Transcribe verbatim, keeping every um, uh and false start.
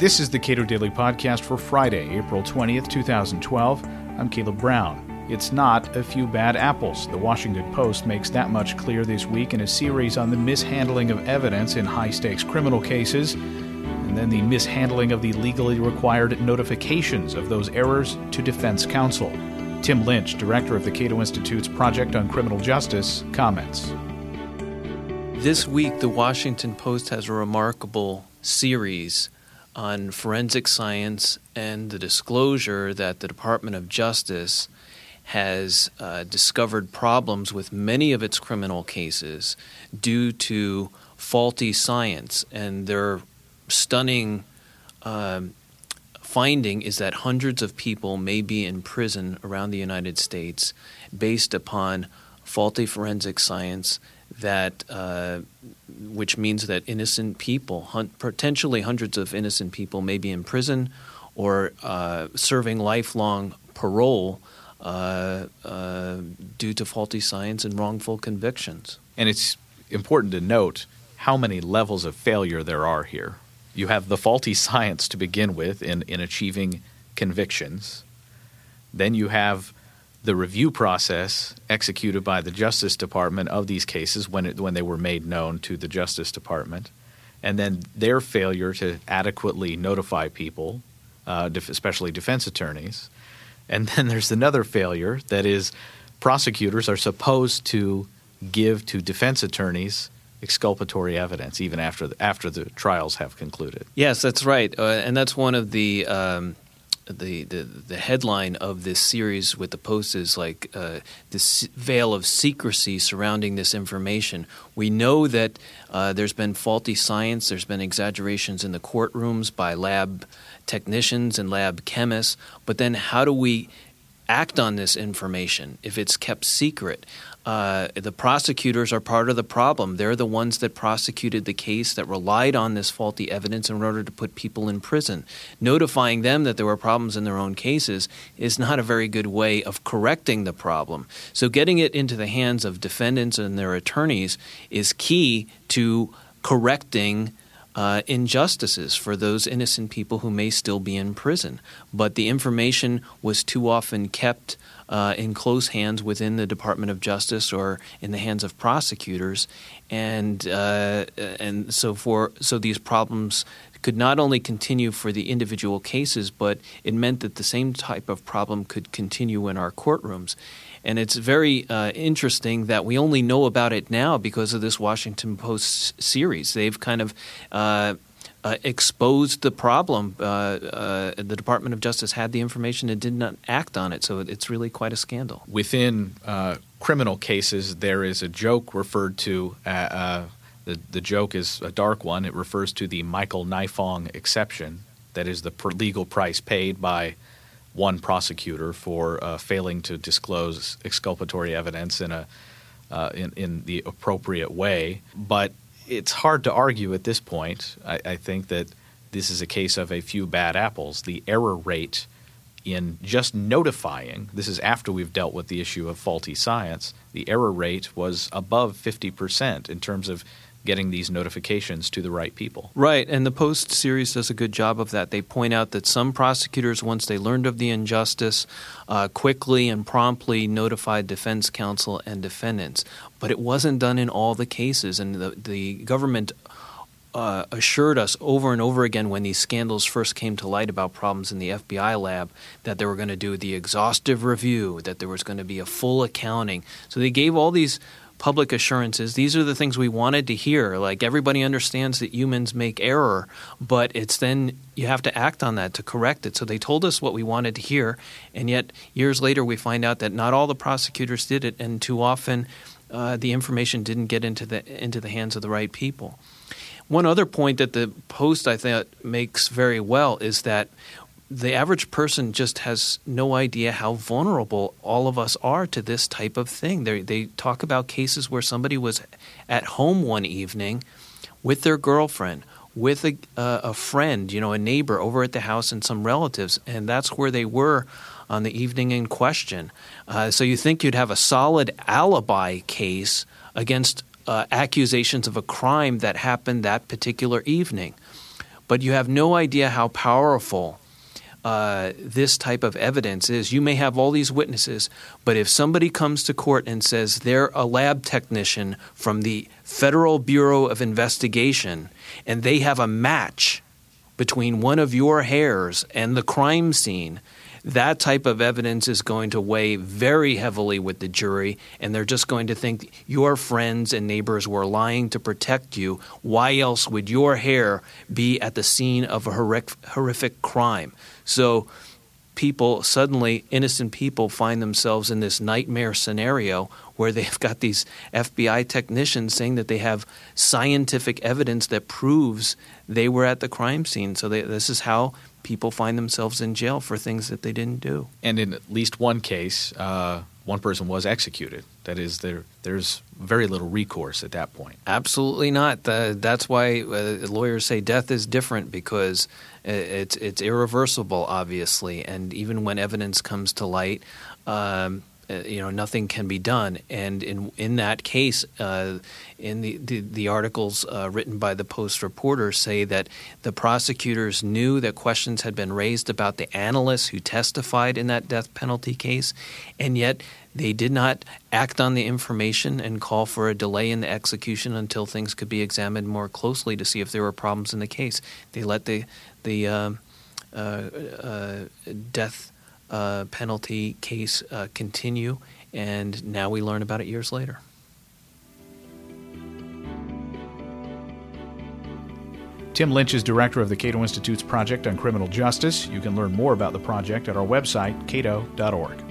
This is the Cato Daily Podcast for Friday, April twentieth, twenty twelve. I'm Caleb Brown. It's not a few bad apples. The Washington Post makes that much clear this week in a series on the mishandling of evidence in high-stakes criminal cases, and then the mishandling of the legally required notifications of those errors to defense counsel. Tim Lynch, director of the Cato Institute's Project on Criminal Justice, comments. This week, the Washington Post has a remarkable series on forensic science and the disclosure that the Department of Justice has uh, discovered problems with many of its criminal cases due to faulty science. And their stunning uh, finding is that hundreds of people may be in prison around the United States based upon faulty forensic science that uh, which means that innocent people, hun- potentially hundreds of innocent people, may be in prison or uh, serving lifelong parole uh, uh, due to faulty science and wrongful convictions. And it's important to note how many levels of failure there are here. You have the faulty science to begin with in, in achieving convictions. Then you have the review process executed by the Justice Department of these cases when it, when they were made known to the Justice Department, and then their failure to adequately notify people, uh, def- especially defense attorneys. And then there's another failure, that is prosecutors are supposed to give to defense attorneys exculpatory evidence even after the, after the trials have concluded. Yes, that's right. Uh, and that's one of the um – The, the the headline of this series with the Post is like uh, this veil of secrecy surrounding this information. We know that uh, there's been faulty science. There's been exaggerations in the courtrooms by lab technicians and lab chemists. But then how do we act on this information if it's kept secret? Uh, the prosecutors are part of the problem. They're the ones that prosecuted the case that relied on this faulty evidence in order to put people in prison. Notifying them that there were problems in their own cases is not a very good way of correcting the problem. So getting it into the hands of defendants and their attorneys is key to correcting Uh, injustices for those innocent people who may still be in prison. But the information was too often kept uh, in close hands within the Department of Justice or in the hands of prosecutors, and uh, and so for so these problems could not only continue for the individual cases, but it meant that the same type of problem could continue in our courtrooms. And it's very uh, interesting that we only know about it now because of this Washington Post series. They've kind of uh, uh, exposed the problem. Uh, uh, the Department of Justice had the information and did not act on it, so it's really quite a scandal. Within uh, criminal cases, there is a joke referred to uh, – uh, the, the joke is a dark one. It refers to the Michael Nifong exception, that is the per- legal price paid by – one prosecutor for uh, failing to disclose exculpatory evidence in a uh, in, in the appropriate way. But it's hard to argue at this point. I, I think that this is a case of a few bad apples. The error rate in just notifying – this is after we've dealt with the issue of faulty science – the error rate was above fifty percent in terms of getting these notifications to the right people. Right, and the Post series does a good job of that. They point out that some prosecutors, once they learned of the injustice, uh, quickly and promptly notified defense counsel and defendants. But it wasn't done in all the cases, and the, the government uh, assured us over and over again when these scandals first came to light about problems in the F B I lab that they were going to do the exhaustive review, that there was going to be a full accounting. So they gave all these public assurances. These are the things we wanted to hear. Like, everybody understands that humans make error, but it's then you have to act on that to correct it. So they told us what we wanted to hear, and yet years later we find out that not all the prosecutors did it, and too often uh, the information didn't get into the into the hands of the right people. One other point that the Post, I think, makes very well is that the average person just has no idea how vulnerable all of us are to this type of thing. They, they talk about cases where somebody was at home one evening with their girlfriend, with a, uh, a friend, you know, a neighbor over at the house and some relatives, and that's where they were on the evening in question. Uh, so you think you'd have a solid alibi case against uh, accusations of a crime that happened that particular evening. But you have no idea how powerful uh, this type of evidence is. You may have all these witnesses, but if somebody comes to court and says they're a lab technician from the Federal Bureau of Investigation and they have a match between one of your hairs and the crime scene, that type of evidence is going to weigh very heavily with the jury, and they're just going to think your friends and neighbors were lying to protect you. Why else would your hair be at the scene of a horrific crime? So people suddenly, innocent people, find themselves in this nightmare scenario where they've got these F B I technicians saying that they have scientific evidence that proves they were at the crime scene. So they, this is how people find themselves in jail for things that they didn't do. And in at least one case, uh, one person was executed. That is, there there's very little recourse at that point. Absolutely not. The, that's why uh, lawyers say death is different, because it's it's irreversible, obviously. And even when evidence comes to light, um, you know, nothing can be done. And in in that case, uh, in the the, the articles uh, written by the Post reporter say that the prosecutors knew that questions had been raised about the analysts who testified in that death penalty case, and yet they did not act on the information and call for a delay in the execution until things could be examined more closely to see if there were problems in the case. They let the the uh, uh, uh, death Uh, penalty case uh, continue, and now we learn about it years later. Tim Lynch is director of the Cato Institute's Project on Criminal Justice. You can learn more about the project at our website, cato dot org.